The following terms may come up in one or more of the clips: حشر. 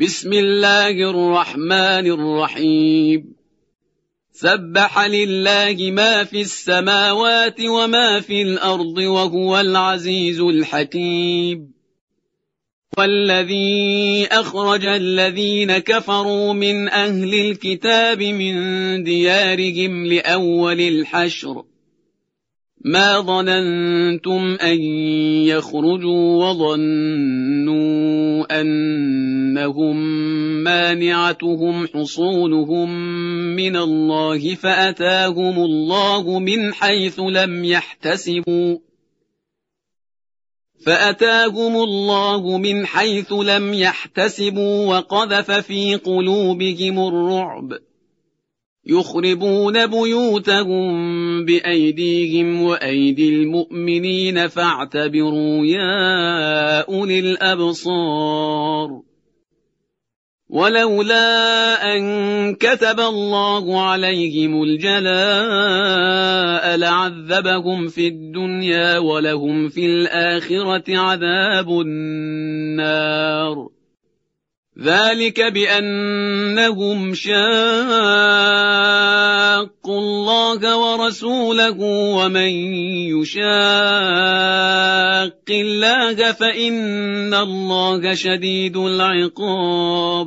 بسم الله الرحمن الرحيم سبح لله ما في السماوات وما في الأرض وهو العزيز الحكيم والذي أخرج الذين كفروا من أهل الكتاب من ديارهم لأول الحشر ما ظننتم أن يخرجوا وظنوا أنهم مانعتهم حصونهم من الله فأتاهم الله من حيث لم يحتسبوا وقذف في قلوبهم الرعب يخربون بيوتهم بأيديهم وأيدي المؤمنين فاعتبروا يا أولي الأبصار ولولا أن كتب الله عليهم الجلاء لعذبهم في الدنيا ولهم في الآخرة عذاب النار ذلك بأنهم شاقوا الله ورسوله ومن يشاق الله فإن الله شديد العقاب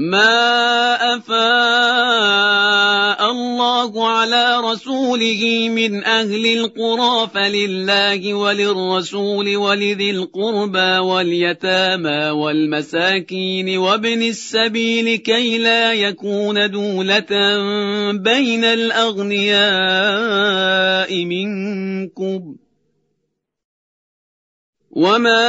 ما أفاء الله على رسوله من أهل القرى فلله وللرسول ولذي القربى واليتامى والمساكين وابن السبيل كي لا يكون دولة بين الأغنياء منكم وما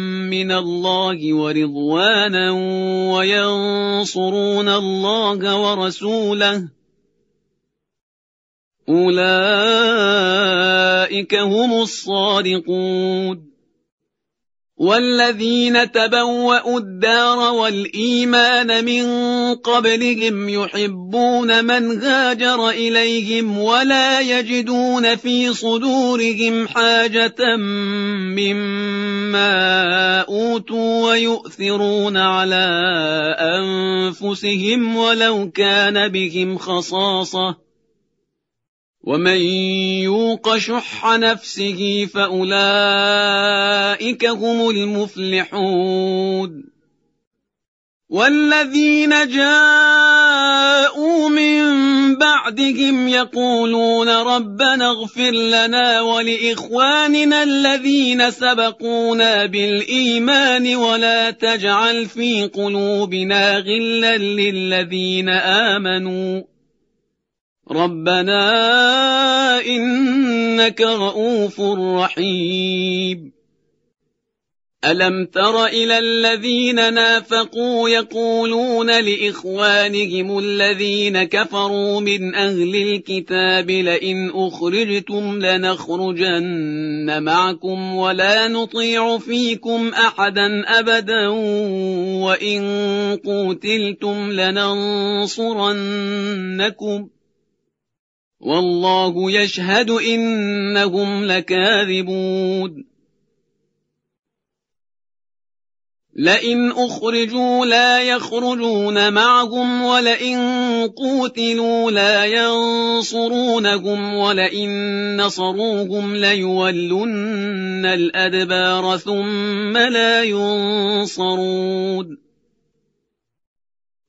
من الله ورضوانا وينصرون الله ورسوله أولئك هم الصادقون والذين تبوأوا الدار والإيمان من قبلهم يحبون من هاجر إليهم ولا يجدون في صدورهم حاجة مما أوتوا ويؤثرون على أنفسهم ولو كان بهم خصاصة ومن يوق شح نفسه فأولئك هم المفلحون والذين جاءوا من بعدهم يقولون ربنا اغفر لنا ولإخواننا الذين سبقونا بالإيمان ولا تجعل في قلوبنا غلا للذين آمنوا ربنا إنك رؤوف رحيم ألم تر إلى الذين نافقوا يقولون لإخوانهم الذين كفروا من أهل الكتاب لئن أخرجتم لنخرجن معكم ولا نطيع فيكم أحدا أبدا وإن قتلتم لننصرنكم والله يشهد إنهم لكاذبون لئن أخرجوا لا يخرجون معهم ولئن قوتلوا لا ينصرونهم ولئن نصروهم ليولن الأدبار ثم لا ينصرون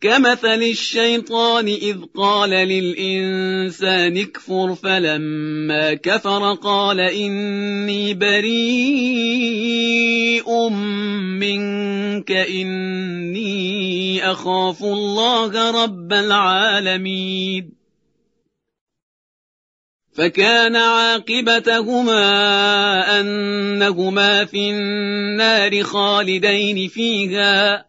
كمثل الشيطان إذ قال للإنسان اكفر فلما كفر قال إني بريء منك إني أخاف الله رب العالمين فكان عاقبتهما أنهما في النار خالدين فيها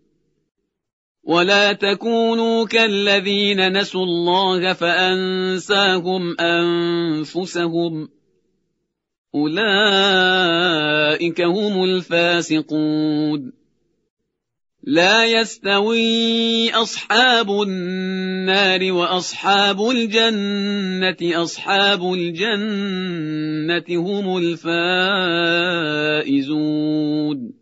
ولا تكونوا كالذين نسوا الله فأنساهم أنفسهم أولئك هم الفاسقون لا يستوي أصحاب النار وأصحاب الجنة أصحاب الجنة هم الفائزون